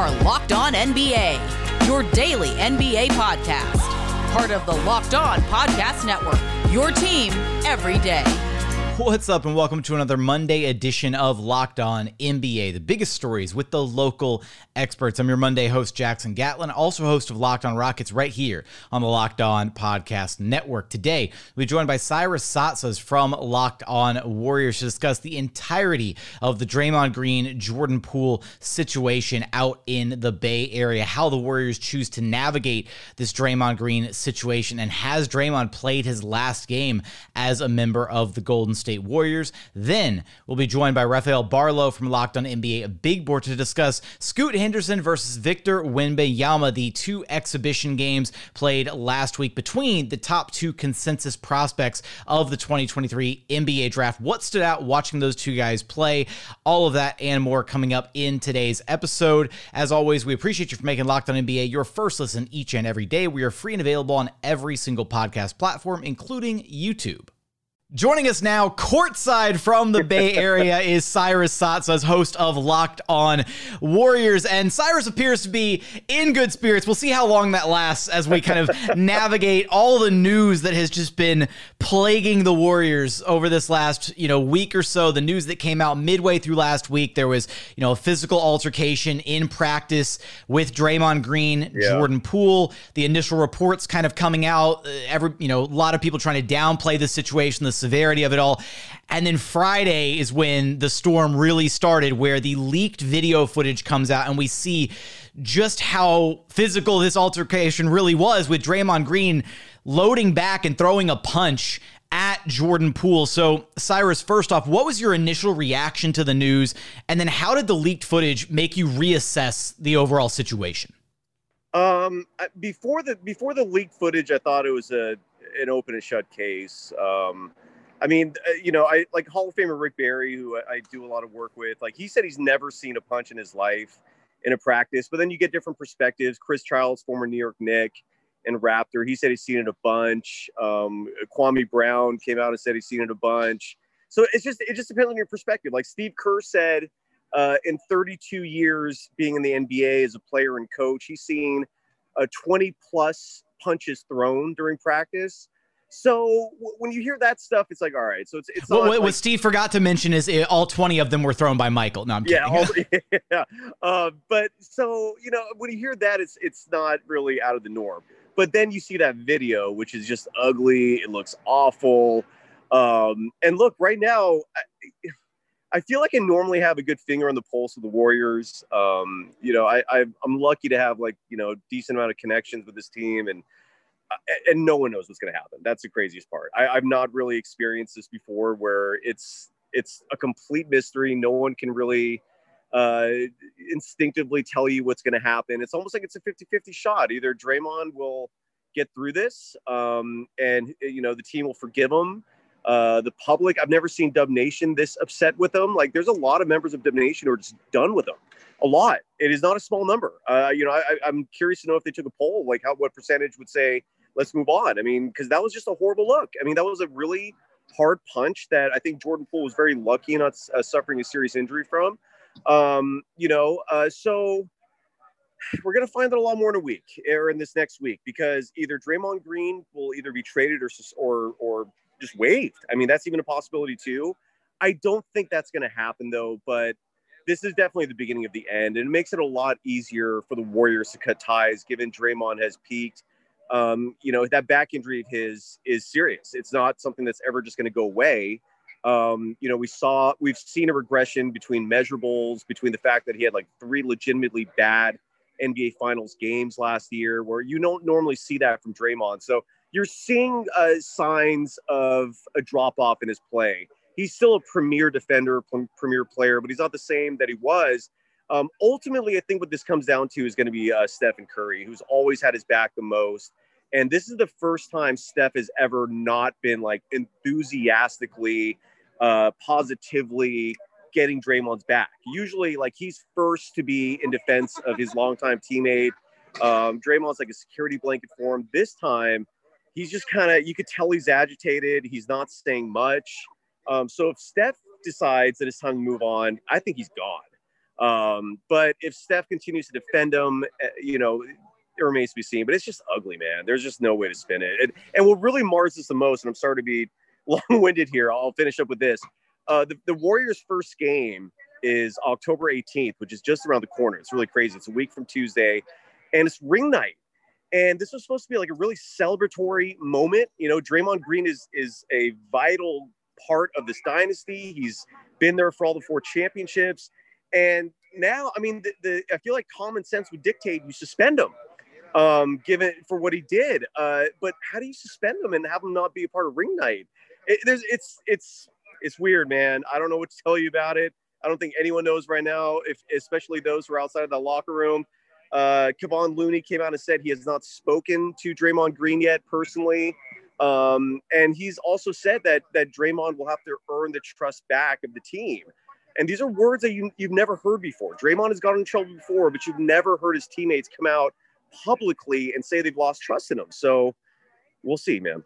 are Locked On NBA, your daily NBA podcast. Part of the Locked On Podcast Network, your team every day. What's up and welcome to another Monday edition of Locked On NBA, the biggest stories with the local experts. I'm your Monday host, Jackson Gatlin, also host of Locked On Rockets right here on the Locked On Podcast Network. Today, we'll be joined by Cyrus Saatsaz from Locked On Warriors to discuss the entirety of the Draymond Green, Jordan Poole situation out in the Bay Area, how the Warriors choose to navigate this Draymond Green situation, and has Draymond played his last game as a member of the Golden State Warriors. Then we'll be joined by Rafael Barlow from Locked On NBA Big Board to discuss Scoot Henderson versus Victor Wembanyama, the two exhibition games played last week between the top two consensus prospects of the 2023 NBA Draft. What stood out watching those two guys play? All of that and more coming up in today's episode. As always, we appreciate you for making Locked On NBA your first listen each and every day. We are free and available on every single podcast platform, including YouTube. Joining us now, courtside from the Bay Area, is Cyrus Saatsaz, host of Locked On Warriors. And Cyrus appears to be in good spirits. We'll see how long that lasts as we kind of navigate all the news that has just been plaguing the Warriors over this last, week or so. The news that came out midway through last week, there was, a physical altercation in practice with Draymond Green, Jordan Poole. The initial reports kind of coming out, a lot of people trying to downplay the situation, the severity of it all. And then Friday is when the storm really started, where the leaked video footage comes out and we see just how physical this altercation really was, with Draymond Green loading back and throwing a punch at Jordan Poole. So Cyrus, first off, what was your initial reaction to the news? And then how did the leaked footage make you reassess the overall situation? Before the leaked footage, I thought it was an open and shut case. I like Hall of Famer Rick Barry, who I do a lot of work with, like he said, he's never seen a punch in his life in a practice, but then you get different perspectives. Chris Childs, former New York Knick and Raptor, he said he's seen it a bunch. Kwame Brown came out and said he's seen it a bunch. So it just depends on your perspective. Like Steve Kerr said, in 32 years being in the NBA as a player and coach, he's seen a 20 plus punches thrown during practice. So when you hear that stuff, it's like, all right. So it's well, what Steve forgot to mention is all 20 of them were thrown by Michael. No, I'm kidding. Yeah. But so, when you hear that, it's not really out of the norm. But then you see that video, which is just ugly. It looks awful. And look, right now, I feel like I normally have a good finger on the pulse of the Warriors. I'm lucky to have a decent amount of connections with this team, and no one knows what's going to happen. That's the craziest part. I've not really experienced this before, where it's a complete mystery. No one can really instinctively tell you what's going to happen. It's almost like it's a 50-50 shot. Either Draymond will get through this and the team will forgive him. The public, I've never seen Dub Nation this upset with them. Like, there's a lot of members of Dub Nation who are just done with them. A lot. It is not a small number. I'm curious to know if they took a poll, what percentage would say, let's move on. I mean, because that was just a horrible look. I mean, that was a really hard punch that I think Jordan Poole was very lucky not suffering a serious injury from. So we're going to find out a lot more in a week, or in this next week, because either Draymond Green will either be traded or just waived. I mean, that's even a possibility too. I don't think that's going to happen though, but this is definitely the beginning of the end, and it makes it a lot easier for the Warriors to cut ties, given Draymond has peaked. That back injury of his is serious. It's not something that's ever just going to go away. We've seen a regression between measurables, between the fact that he had three legitimately bad NBA Finals games last year, where you don't normally see that from Draymond. So you're seeing signs of a drop-off in his play. He's still a premier defender, premier player, but he's not the same that he was. Ultimately, I think what this comes down to is going to be Stephen Curry, who's always had his back the most. And this is the first time Steph has ever not been enthusiastically, positively getting Draymond's back. Usually, he's first to be in defense of his longtime teammate. Draymond's a security blanket for him. This time, he's just you could tell he's agitated. He's not saying much. So if Steph decides that it's time to move on, I think he's gone. But if Steph continues to defend him, you know, it remains to be seen. But it's just ugly, man. There's just no way to spin it. And what really mars this the most, and I'm sorry to be long-winded here, I'll finish up with this. The Warriors' first game is October 18th, which is just around the corner. It's really crazy. It's a week from Tuesday, and it's ring night. And this was supposed to be like a really celebratory moment. You know, Draymond Green is a vital part of this dynasty. He's been there for all the four championships. And now, I mean, I feel like common sense would dictate you suspend him, given for what he did. But how do you suspend him and have him not be a part of ring night? It's weird, man. I don't know what to tell you about it. I don't think anyone knows right now, especially those who are outside of the locker room. Kevon Looney came out and said he has not spoken to Draymond Green yet personally. And he's also said that Draymond will have to earn the trust back of the team. And these are words that you've never heard before. Draymond has gotten in trouble before, but you've never heard his teammates come out publicly and say they've lost trust in him. So we'll see, man.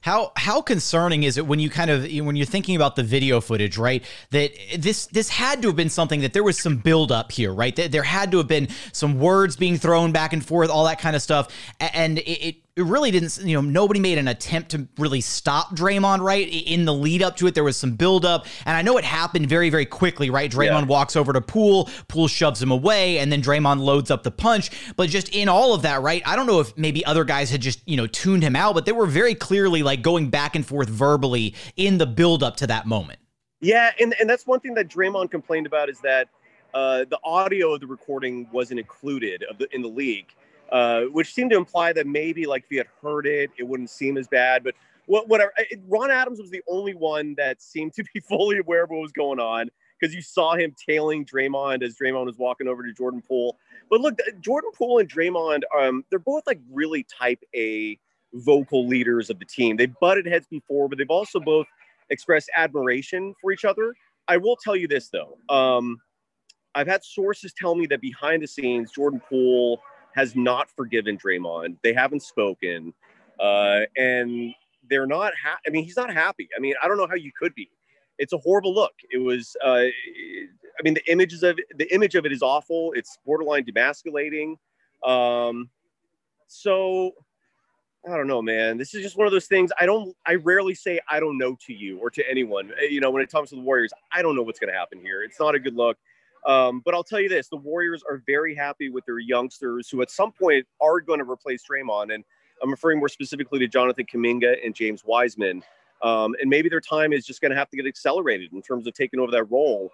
How concerning is it when you're thinking about the video footage, right? That this had to have been something that there was some buildup here, right? That there had to have been some words being thrown back and forth, all that kind of stuff, and it really didn't, you know, nobody made an attempt to really stop Draymond, right? In the lead up to it, there was some buildup, and I know it happened very, very quickly, right? Draymond walks over to Poole, Poole shoves him away, and then Draymond loads up the punch, but just in all of that, right? I don't know if maybe other guys had just, you know, tuned him out, but they were very clearly like going back and forth verbally in the buildup to that moment. Yeah, and that's one thing that Draymond complained about is that the audio of the recording wasn't included in the leak. Which seemed to imply that maybe like if he had heard it, it wouldn't seem as bad. But whatever. Ron Adams was the only one that seemed to be fully aware of what was going on because you saw him tailing Draymond as Draymond was walking over to Jordan Poole. But look, Jordan Poole and Draymond, they're both like really type A vocal leaders of the team. They've butted heads before, but they've also both expressed admiration for each other. I will tell you this, though. I've had sources tell me that behind the scenes, Jordan Poole has not forgiven Draymond. They haven't spoken. And they're not happy. I mean, he's not happy. I mean, I don't know how you could be. It's a horrible look. It was, I mean, the image of it is awful. It's borderline demasculating. So I don't know, man, this is just one of those things. I rarely say, I don't know to you or to anyone, you know, when it comes to the Warriors, I don't know what's going to happen here. It's not a good look. But I'll tell you this, the Warriors are very happy with their youngsters who at some point are going to replace Draymond. And I'm referring more specifically to Jonathan Kuminga and James Wiseman. And maybe their time is just going to have to get accelerated in terms of taking over that role.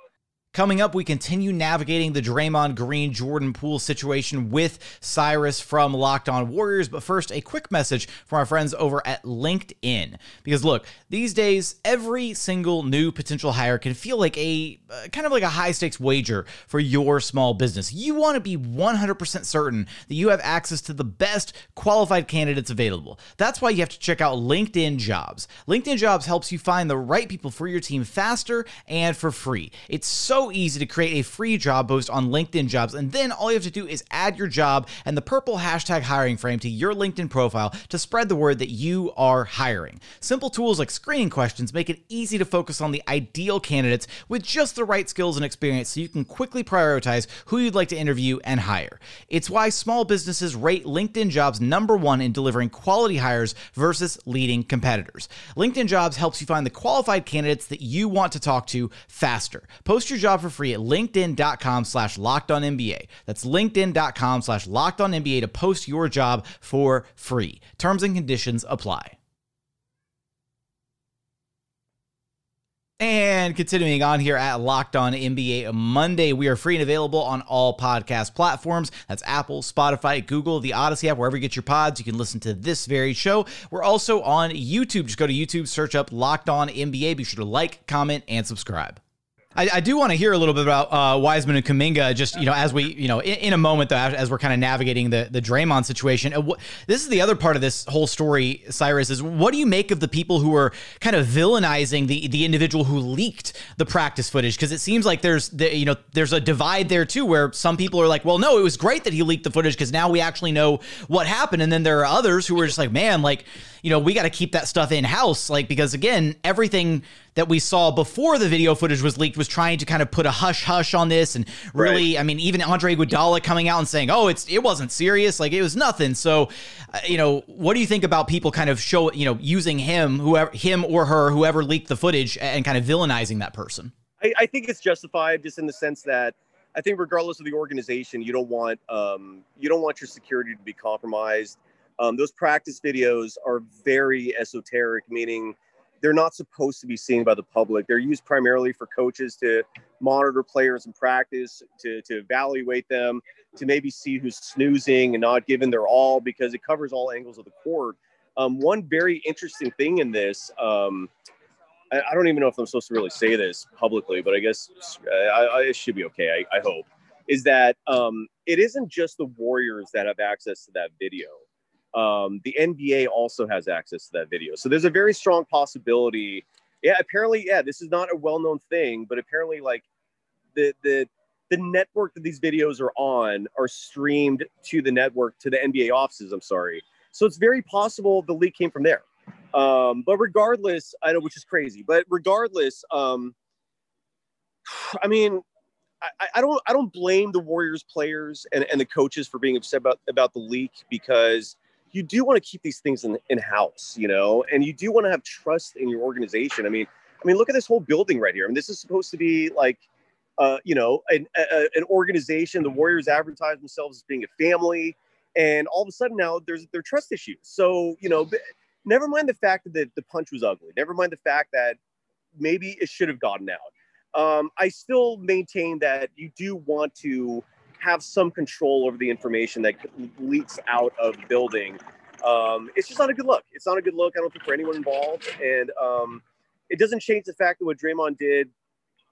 Coming up, we continue navigating the Draymond Green, Jordan Poole situation with Cyrus from Locked On Warriors. But first, a quick message from our friends over at LinkedIn. Because look, these days, every single new potential hire can feel like a kind of like a high stakes wager for your small business. You want to be 100% certain that you have access to the best qualified candidates available. That's why you have to check out LinkedIn Jobs. LinkedIn Jobs helps you find the right people for your team faster and for free. It's so easy to create a free job post on LinkedIn Jobs, and then all you have to do is add your job and the purple hashtag hiring frame to your LinkedIn profile to spread the word that you are hiring. Simple tools like screening questions make it easy to focus on the ideal candidates with just the right skills and experience so you can quickly prioritize who you'd like to interview and hire. It's why small businesses rate LinkedIn Jobs #1 in delivering quality hires versus leading competitors. LinkedIn Jobs helps you find the qualified candidates that you want to talk to faster. Post your job for free at linkedin.com/lockedonnba. That's linkedin.com/lockedonnba to post your job for free. Terms and conditions apply. And continuing on here at Locked On NBA Monday, we are free and available on all podcast platforms. That's Apple, Spotify, Google, the Odyssey app, wherever you get your pods, you can listen to this very show. We're also on YouTube. Just go to YouTube, search up Locked On NBA. Be sure to like, comment, and subscribe. I do want to hear a little bit about Wiseman and Kuminga, just, you know, as we, you know, in a moment, though, as we're kind of navigating the Draymond situation. This is the other part of this whole story, Cyrus, is what do you make of the people who are kind of villainizing the individual who leaked the practice footage? Because it seems like there's a divide there, too, where some people are like, well, no, it was great that he leaked the footage because now we actually know what happened. And then there are others who are just like, man, like, you know, we got to keep that stuff in house, like, because, again, everything that we saw before the video footage was leaked was trying to kind of put a hush on this. And really, right. I mean, even Andre Iguodala coming out and saying, oh, it wasn't serious. Like, it was nothing. So, you know, what do you think about people kind of using him or her, whoever leaked the footage and kind of villainizing that person? I think it's justified just in the sense that I think regardless of the organization, you don't want your security to be compromised. Those practice videos are very esoteric, meaning they're not supposed to be seen by the public. They're used primarily for coaches to monitor players in practice, to evaluate them, to maybe see who's snoozing and not giving their all, because it covers all angles of the court. One very interesting thing in this, I don't even know if I'm supposed to really say this publicly, but I guess it should be okay, I hope, is that it isn't just the Warriors that have access to that video. The NBA also has access to that video. So there's a very strong possibility. Yeah, apparently, this is not a well-known thing, but apparently, like, the network that these videos are on are streamed to the network, to the NBA offices, I'm sorry. So it's very possible the leak came from there. But regardless, I know, which is crazy, but regardless, I mean, I don't blame the Warriors players and the coaches for being upset about the leak, because you do want to keep these things in house, you know, and you do want to have trust in your organization. I mean, look at this whole building right here. I mean, this is supposed to be like, an organization. The Warriors advertise themselves as being a family, and all of a sudden now there are trust issues. So, you know, never mind the fact that the punch was ugly. Never mind the fact that maybe it should have gotten out. I still maintain that you do want to have some control over the information that leaks out of the building. It's just not a good look. It's not a good look, I don't think, for anyone involved. And it doesn't change the fact that what Draymond did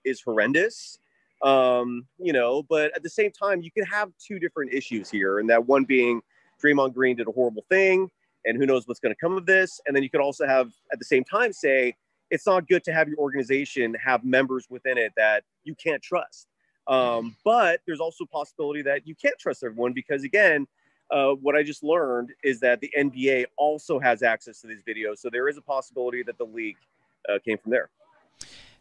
is horrendous. You know, but at the same time, you can have two different issues here. And that one being Draymond Green did a horrible thing, and who knows what's going to come of this. And then you could also have, at the same time, say, it's not good to have your organization have members within it that you can't trust. But there's also a possibility that you can't trust everyone, because, again, what I just learned is that the NBA also has access to these videos. So there is a possibility that the leak came from there.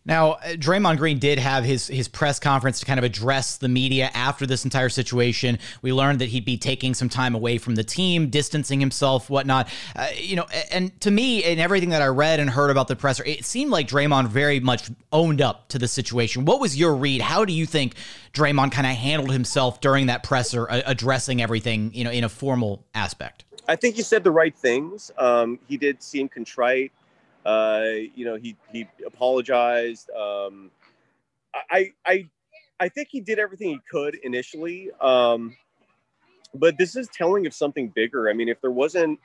Now, Draymond Green did have his press conference to kind of address the media after this entire situation. We learned that he'd be taking some time away from the team, distancing himself, whatnot. You know, and to me, and everything that I read and heard about the presser, it seemed like Draymond very much owned up to the situation. What was your read? How do you think Draymond kind of handled himself during that presser, addressing everything, you know, in a formal aspect? I think he said the right things. He did seem contrite. You know, he apologized. I think he did everything he could initially. But this is telling of something bigger. I mean, if there wasn't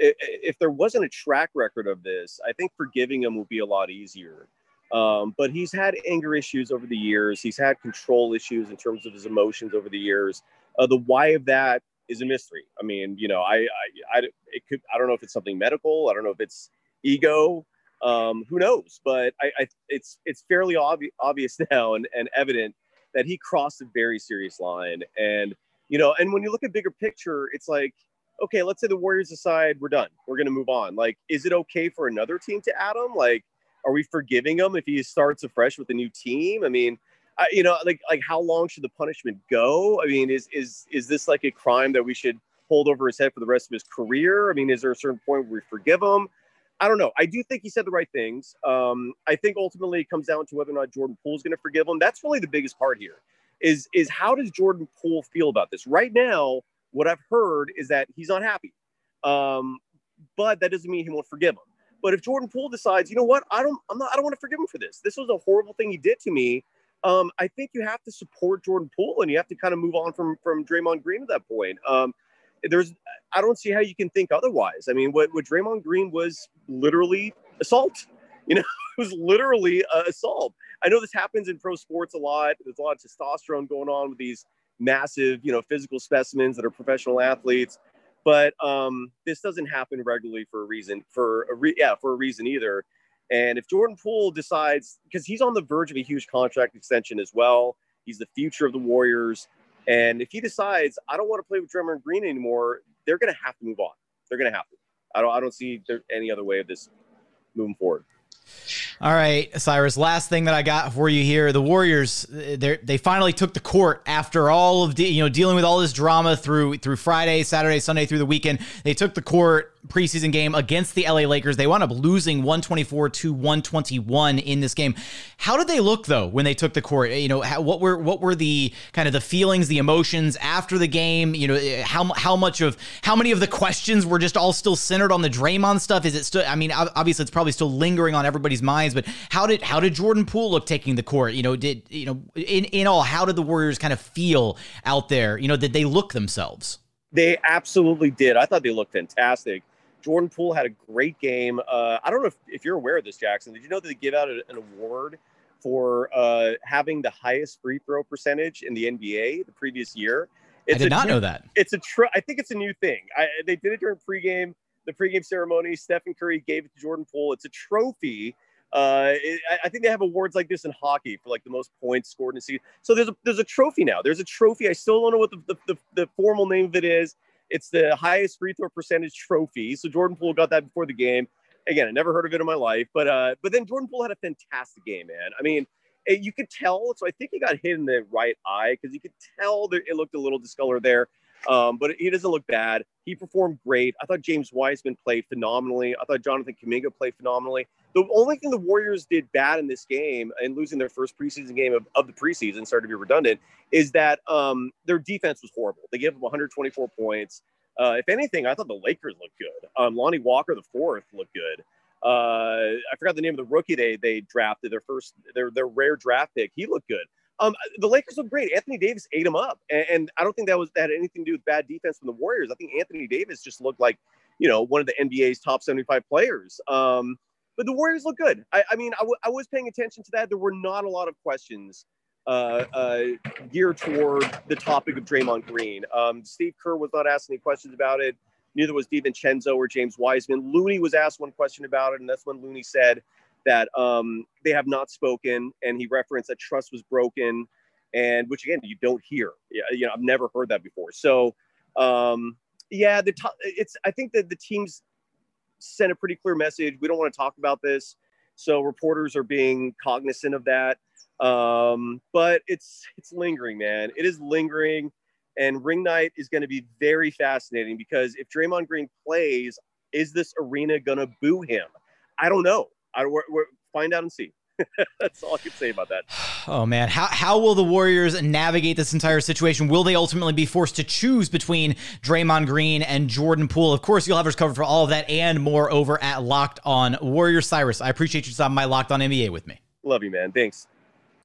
a track record of this, I think forgiving him will be a lot easier. But he's had anger issues over the years. He's had control issues in terms of his emotions over the years. The why of that is a mystery. I mean, you know, I don't know if it's something medical. I don't know if it's ego, who knows? But it's fairly obvious now and evident that he crossed a very serious line. And, you know, and when you look at bigger picture, it's like, okay, let's say the Warriors decide we're done. We're going to move on. Like, is it okay for another team to add him? Like, are we forgiving him if he starts afresh with a new team? I mean, you know, like how long should the punishment go? I mean, is this like a crime that we should hold over his head for the rest of his career? I mean, is there a certain point where we forgive him? I don't know. I do think he said the right things. I think ultimately it comes down to whether or not Jordan Poole is going to forgive him. That's really the biggest part here is how does Jordan Poole feel about this? Right now, what I've heard is that he's not happy, but that doesn't mean he won't forgive him. But if Jordan Poole decides, you know what, I don't want to forgive him for this. This was a horrible thing he did to me. I think you have to support Jordan Poole, and you have to kind of move on from Draymond Green at that point. I don't see how you can think otherwise. I mean, what Draymond Green was literally assault, you know, it was literally assault. I know this happens in pro sports a lot. There's a lot of testosterone going on with these massive, you know, physical specimens that are professional athletes, but this doesn't happen regularly for a reason either. And if Jordan Poole decides, because he's on the verge of a huge contract extension as well, he's the future of the Warriors. And if he decides, I don't want to play with Draymond Green anymore, they're going to have to move on. They're going to have to. I don't see any other way of this moving forward. All right, Cyrus, last thing that I got for you here. The Warriors, they finally took the court after all of dealing with all this drama through Friday, Saturday, Sunday, through the weekend. They took the court preseason game against the LA Lakers. They wound up losing 124-121 in this game. How did they look though when they took the court? What were the kind of the feelings, the emotions after the game? How many of the questions were just all still centered on the Draymond stuff? Is it still? I mean, obviously it's probably still lingering on everybody's minds. But how did Jordan Poole look taking the court? How did the Warriors kind of feel out there? Did they look themselves? They absolutely did. I thought they looked fantastic. Jordan Poole had a great game. I don't know if you're aware of this, Jackson. Did you know that they give out an award for having the highest free throw percentage in the NBA the previous year? I did not know that. I think it's a new thing. They did it during pregame, the pregame ceremony. Stephen Curry gave it to Jordan Poole. It's a trophy. I think they have awards like this in hockey for like the most points scored in a season. So there's a trophy now. There's a trophy. I still don't know what the formal name of it is. It's the highest free throw percentage trophy. So Jordan Poole got that before the game. Again, I never heard of it in my life. But then Jordan Poole had a fantastic game, man. I mean, you could tell. So I think he got hit in the right eye because you could tell that it looked a little discolored there. But he doesn't look bad. He performed great. I thought James Wiseman played phenomenally. I thought Jonathan Kuminga played phenomenally. The only thing the Warriors did bad in this game and losing their first preseason game of the preseason, sorry to be redundant, is that their defense was horrible. They gave them 124 points. If anything, I thought the Lakers looked good. Lonnie Walker, the fourth, looked good. I forgot the name of the rookie they drafted, their rare draft pick. He looked good. The Lakers looked great. Anthony Davis ate him up. And I don't think that had anything to do with bad defense from the Warriors. I think Anthony Davis just looked like, one of the NBA's top 75 players. But the Warriors look good. I mean, I was paying attention to that. There were not a lot of questions geared toward the topic of Draymond Green. Steve Kerr was not asked any questions about it. Neither was DiVincenzo or James Wiseman. Looney was asked one question about it, and that's when Looney said that they have not spoken, and he referenced that trust was broken, and which, again, you don't hear. I've never heard that before. So, I think that the teams sent a pretty clear message. We don't want to talk about this. So reporters are being cognizant of that. But it's lingering, man. It is lingering. And ring night is going to be very fascinating because if Draymond Green plays, is this arena going to boo him? I don't know. We'll find out and see. That's all I can say about that. Oh, man. How will the Warriors navigate this entire situation? Will they ultimately be forced to choose between Draymond Green and Jordan Poole? Of course, you'll have us covered for all of that and more over at Locked On Warriors. Cyrus, I appreciate you stopping by Locked On NBA with me. Love you, man. Thanks.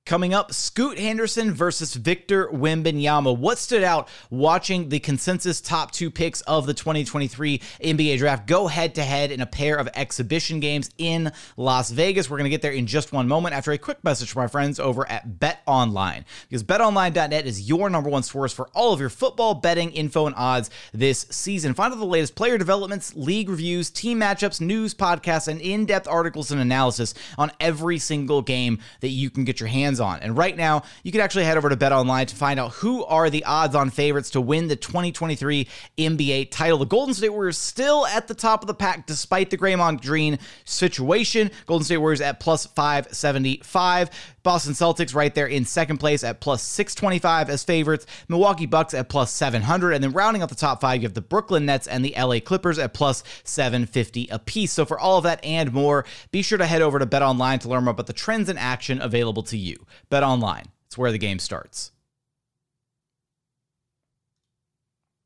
Coming up, Scoot Henderson versus Victor Wembanyama. What stood out watching the consensus top two picks of the 2023 NBA Draft go head-to-head in a pair of exhibition games in Las Vegas? We're going to get there in just one moment after a quick message from our friends over at BetOnline. Because BetOnline.net is your number one source for all of your football betting info and odds this season. Find out the latest player developments, league reviews, team matchups, news, podcasts, and in-depth articles and analysis on every single game that you can get your hands on. And right now, you can actually head over to BetOnline to find out who are the odds-on favorites to win the 2023 NBA title. The Golden State Warriors still at the top of the pack despite the Draymond Green situation. Golden State Warriors at plus 575. Boston Celtics right there in second place at plus 625 as favorites. Milwaukee Bucks at plus 700. And then rounding out the top five, you have the Brooklyn Nets and the LA Clippers at plus 750 apiece. So for all of that and more, be sure to head over to BetOnline to learn more about the trends in action available to you. BetOnline. It's where the game starts.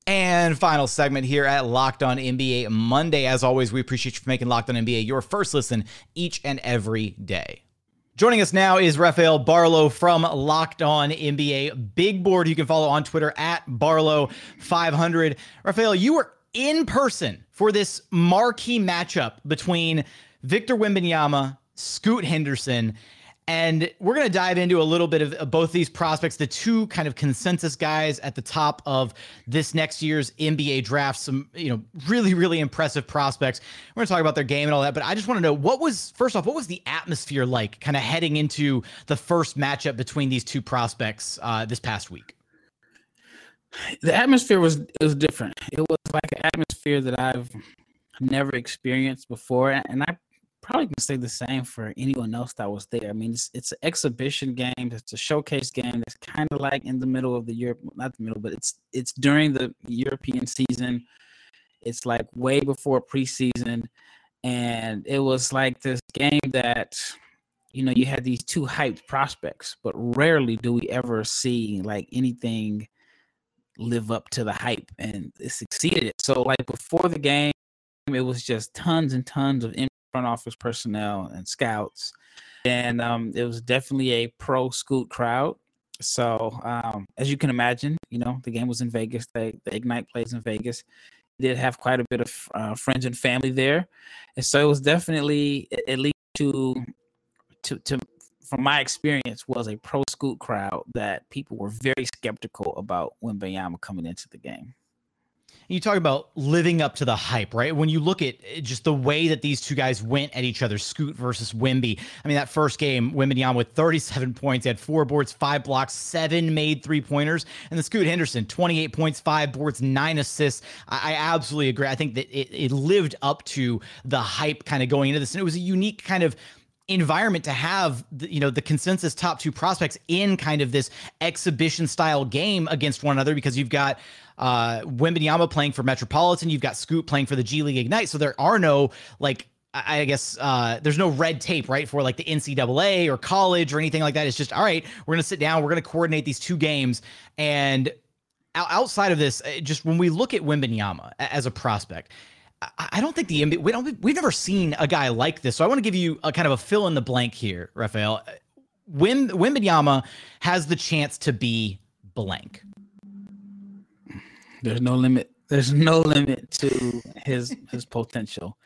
And final segment here at Locked On NBA Monday. As always, we appreciate you for making Locked On NBA your first listen each and every day. Joining us now is Rafael Barlow from Locked On NBA Big Board. You can follow on Twitter at Barlow500. Rafael, you were in person for this marquee matchup between Victor Wembanyama, Scoot Henderson, and we're going to dive into a little bit of both these prospects, the two kind of consensus guys at the top of this next year's NBA draft, some, really, really impressive prospects. We're going to talk about their game and all that, but I just want to know what was the atmosphere like kind of heading into the first matchup between these two prospects this past week? The atmosphere was different. It was like an atmosphere that I've never experienced before. And I probably can stay the same for anyone else that was there. I mean, it's an exhibition game. It's a showcase game. That's kind of like in the middle of the Europe, not the middle, but it's during the European season. It's like way before preseason. And it was like this game that, you know, you had these two hyped prospects, but rarely do we ever see like anything live up to the hype, and it succeeded. So like before the game, it was just tons and tons of front office personnel and scouts. And it was definitely a pro Scoot crowd. So as you can imagine, you know, the game was in Vegas. The Ignite plays in Vegas. Did have quite a bit of friends and family there, and so it was definitely, at least to from my experience, was a pro Scoot crowd that people were very skeptical about Wembanyama coming into the game. You talk about living up to the hype, right? When you look at just the way that these two guys went at each other, Scoot versus Wemby. I mean, that first game, Wembanyama with 37 points, had 4 boards, 5 blocks, 7 made 3-pointers, and the Scoot Henderson, 28 points, 5 boards, 9 assists. I absolutely agree. I think that it lived up to the hype kind of going into this, and it was a unique kind of environment to have, you know, the consensus top 2 prospects in kind of this exhibition style game against one another, because you've got Wembanyama playing for Metropolitan, you've got Scoot playing for the G League Ignite. So there are no, like, I guess there's no red tape, right, for like the NCAA or college or anything like that. It's just, all right, we're going to sit down, we're going to coordinate these 2 games. And outside of this, just when we look at Wembanyama as a prospect, I don't think the NBA, we've never seen a guy like this. So I want to give you a kind of a fill in the blank here, Rafael. Wembanyama has the chance to be blank. There's no limit. There's no limit to his potential.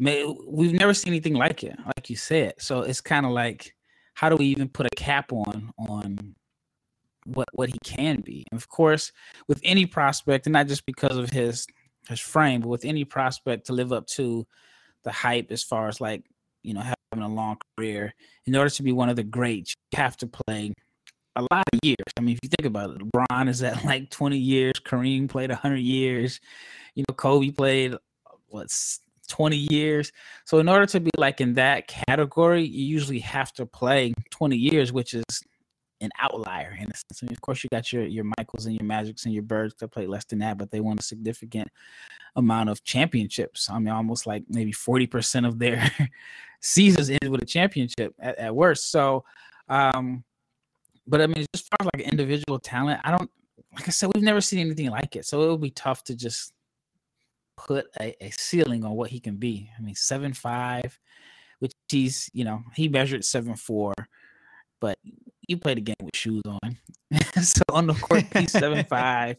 We've never seen anything like it, like you said. So it's kind of like, how do we even put a cap on what he can be? And of course, with any prospect, and not just because of his frame, but with any prospect, to live up to the hype as far as, like, you know, having a long career, in order to be one of the greats, you have to play a lot of years. I mean, if you think about it, LeBron is at like 20 years. Kareem played 100 years. You know, Kobe played, 20 years. So in order to be like in that category, you usually have to play 20 years, which is an outlier in a sense. I mean, of course, you got your Michaels and your Magics and your Birds that play less than that, but they won a significant amount of championships. I mean, almost like maybe 40% of their seasons ended with a championship at worst. So, but I mean, as far as like individual talent, like I said, we've never seen anything like it. So it would be tough to just put a ceiling on what he can be. I mean, 7'5", which he's, you know, he measured 7'4", but you play the game with shoes on. So on the court, he's 7'5",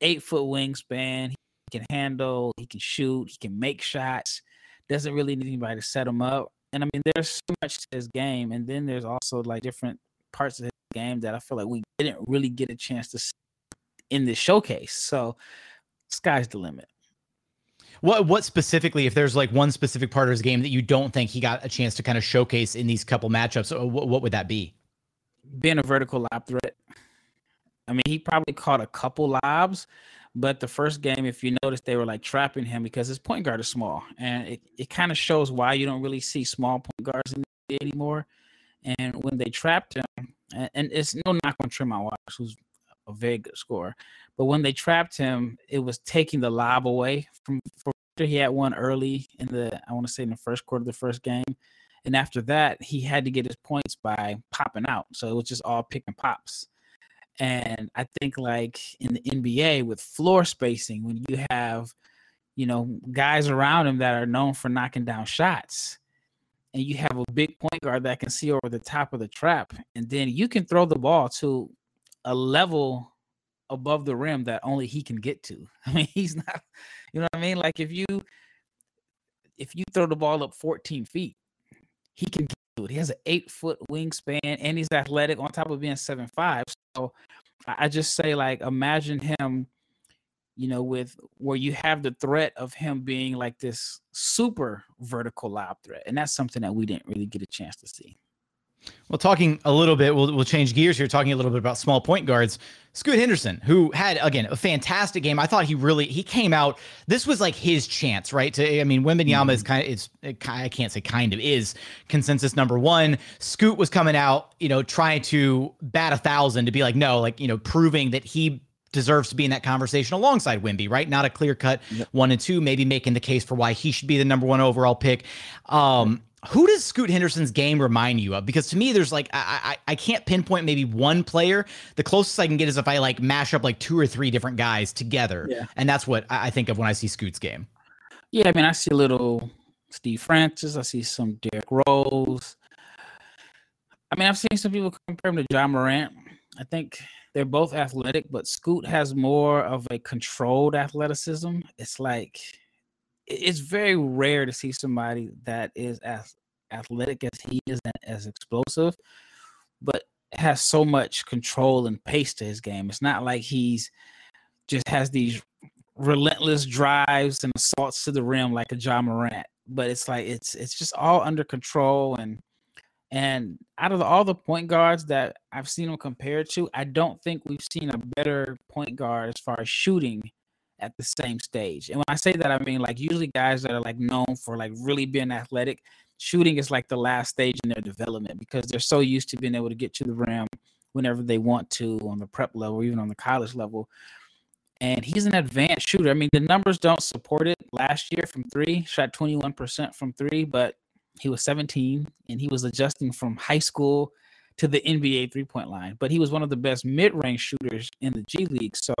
8-foot wingspan. He can handle, he can shoot, he can make shots. Doesn't really need anybody to set him up. And I mean, there's so much to his game. And then there's also like different parts of his game that I feel like we didn't really get a chance to see in this showcase. So sky's the limit. What specifically, if there's like one specific part of his game that you don't think he got a chance to kind of showcase in these couple matchups, what would that be? Being a vertical lob threat. I mean, he probably caught a couple lobs, but the first game, if you notice, they were like trapping him because his point guard is small. And it kind of shows why you don't really see small point guards in the NBA anymore. And when they trapped him, and it's no knock on Tremont Waters, who's a very good scorer, but when they trapped him, it was taking the lob away from Victor. He had one early in the first quarter of the first game. And after that, he had to get his points by popping out. So it was just all pick and pops. And I think like in the NBA with floor spacing, when you have, you know, guys around him that are known for knocking down shots, and you have a big point guard that can see over the top of the trap, and then you can throw the ball to a level above the rim that only he can get to. I mean, he's not, you know what I mean? Like if you throw the ball up 14 feet, he can do it. He has an 8-foot wingspan, and he's athletic on top of being 7'5". So I just say, like, imagine him, you know, with where you have the threat of him being like this super vertical lob threat. And that's something that we didn't really get a chance to see. Well, talking a little bit, we'll change gears here, talking a little bit about small point guards. Scoot Henderson, who had, again, a fantastic game. I thought he came out. This was like his chance, right? Wembanyama is is consensus number one. Scoot was coming out, trying to bat 1,000 to be like, no, proving that he deserves to be in that conversation alongside Wemby, right? Not a clear-cut 1 and 2, maybe making the case for why he should be the number one overall pick. Who does Scoot Henderson's game remind you of? Because to me, there's I can't pinpoint maybe one player. The closest I can get is if I mash up 2 or 3 different guys together. Yeah. And that's what I think of when I see Scoot's game. Yeah, I see a little Steve Francis. I see some Derrick Rose. I've seen some people compare him to Ja Morant. I think they're both athletic, but Scoot has more of a controlled athleticism. It's very rare to see somebody that is as athletic as he is and as explosive, but has so much control and pace to his game. It's not like he's just has these relentless drives and assaults to the rim like a Ja Morant, but it's just all under control. And out of all the point guards that I've seen him compared to, I don't think we've seen a better point guard as far as shooting at the same stage. And when I say that, usually guys that are known for really being athletic, shooting is the last stage in their development because they're so used to being able to get to the rim whenever they want to on the prep level, even on the college level. And he's an advanced shooter. The numbers don't support it. Last year from 3, shot 21% from 3, but he was 17 and he was adjusting from high school to the NBA three-point line. But he was one of the best mid-range shooters in the G League. So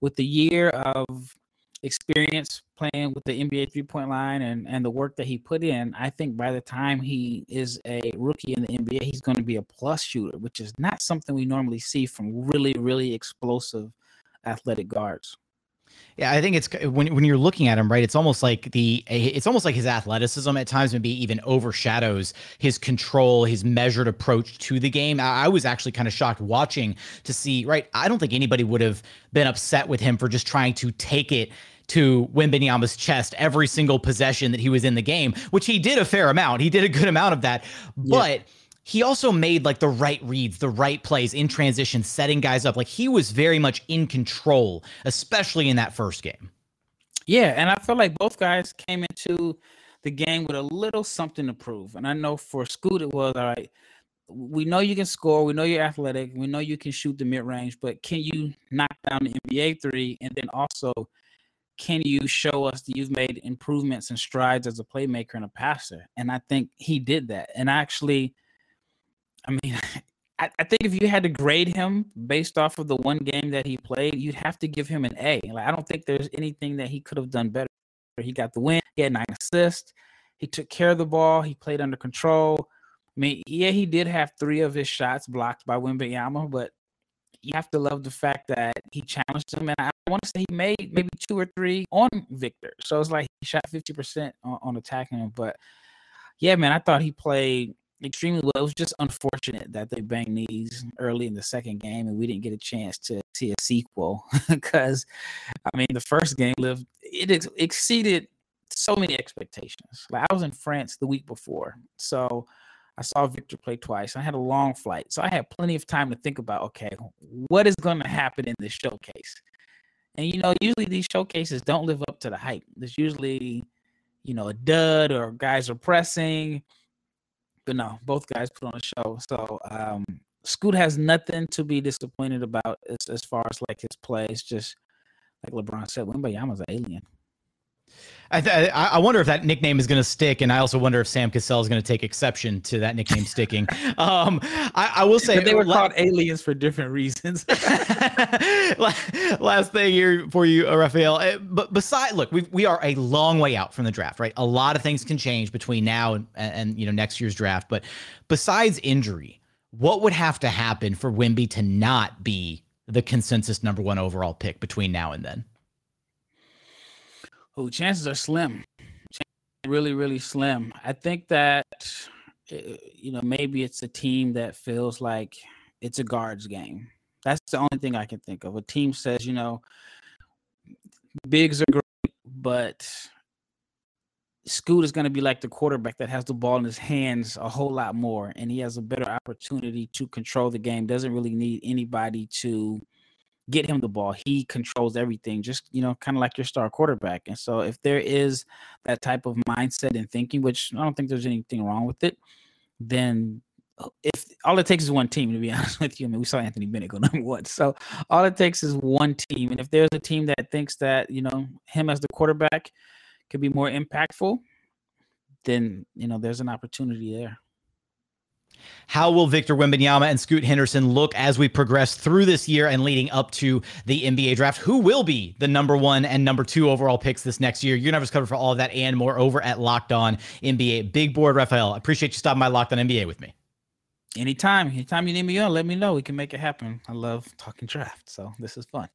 with the year of experience playing with the NBA three-point line and the work that he put in, I think by the time he is a rookie in the NBA, he's going to be a plus shooter, which is not something we normally see from really, really explosive athletic guards. Yeah, I think it's when you're looking at him, right? It's almost like his athleticism at times maybe even overshadows his control, his measured approach to the game. I was actually kind of shocked watching to see, right? I don't think anybody would have been upset with him for just trying to take it to Wembanyama's chest every single possession that he was in the game, which he did a fair amount. He did a good amount of that, but. Yeah. He also made the right reads, the right plays in transition, setting guys up. He was very much in control, especially in that first game. Yeah, and I feel like both guys came into the game with a little something to prove. And I know for Scoot it was, all right, we know you can score, we know you're athletic, we know you can shoot the mid-range, but can you knock down the NBA three? And then also, can you show us that you've made improvements and strides as a playmaker and a passer? And I think he did that. And I think if you had to grade him based off of the one game that he played, you'd have to give him an A. I don't think there's anything that he could have done better. He got the win. He had 9 assists. He took care of the ball. He played under control. He did have 3 of his shots blocked by Wembanyama, but you have to love the fact that he challenged him. And I want to say he made maybe 2 or 3 on Victor. So it's he shot 50% on attacking him. But, yeah, I thought he played – extremely well. It was just unfortunate that they banged knees early in the second game and we didn't get a chance to see a sequel because, the first game exceeded so many expectations. I was in France the week before, so I saw Victor play twice. I had a long flight, so I had plenty of time to think about, okay, what is going to happen in this showcase? And, usually these showcases don't live up to the hype. There's usually, a dud or guys are pressing. But no, both guys put on a show. So Scoot has nothing to be disappointed about as far as his play. It's just like LeBron said, Wembanyama's an alien. I wonder if that nickname is going to stick, and I also wonder if Sam Cassell is going to take exception to that nickname sticking. I will say they were called aliens for different reasons. Last thing here for you, Rafael. But we are a long way out from the draft, right? A lot of things can change between now and next year's draft. But besides injury, what would have to happen for Wemby to not be the consensus number one overall pick between now and then? Oh, chances are slim. Really, really slim. I think that, maybe it's a team that feels like it's a guards game. That's the only thing I can think of. A team says, bigs are great, but Scoot is going to be like the quarterback that has the ball in his hands a whole lot more, and he has a better opportunity to control the game. Doesn't really need anybody to get him the ball. He controls everything, just, you know, kind of like your star quarterback. And so if there is that type of mindset and thinking, which I don't think there's anything wrong with it, then if all it takes is one team, to be honest with you, I mean, we saw Anthony Bennett go number one. So all it takes is one team. And if there's a team that thinks that, you know, him as the quarterback could be more impactful, then, you know, there's an opportunity there. How will Victor Wembanyama and Scoot Henderson look as we progress through this year and leading up to the NBA draft? Who will be the number one and number two overall picks this next year? You're going to have us covered for all of that and more over at Locked On NBA Big Board. Rafael, I appreciate you stopping by Locked On NBA with me. Anytime you need me on, let me know. We can make it happen. I love talking draft, so this is fun.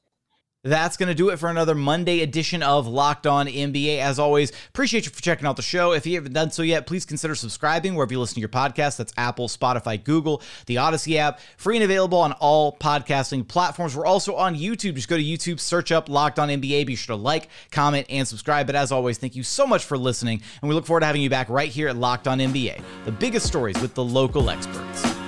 That's going to do it for another Monday edition of Locked On NBA. As always, appreciate you for checking out the show. If you haven't done so yet, please consider subscribing wherever you listen to your podcast. That's Apple, Spotify, Google, the Odyssey app, free and available on all podcasting platforms. We're also on YouTube. Just go to YouTube, search up Locked On NBA. Be sure to like, comment, and subscribe. But as always, thank you so much for listening, and we look forward to having you back right here at Locked On NBA, the biggest stories with the local experts.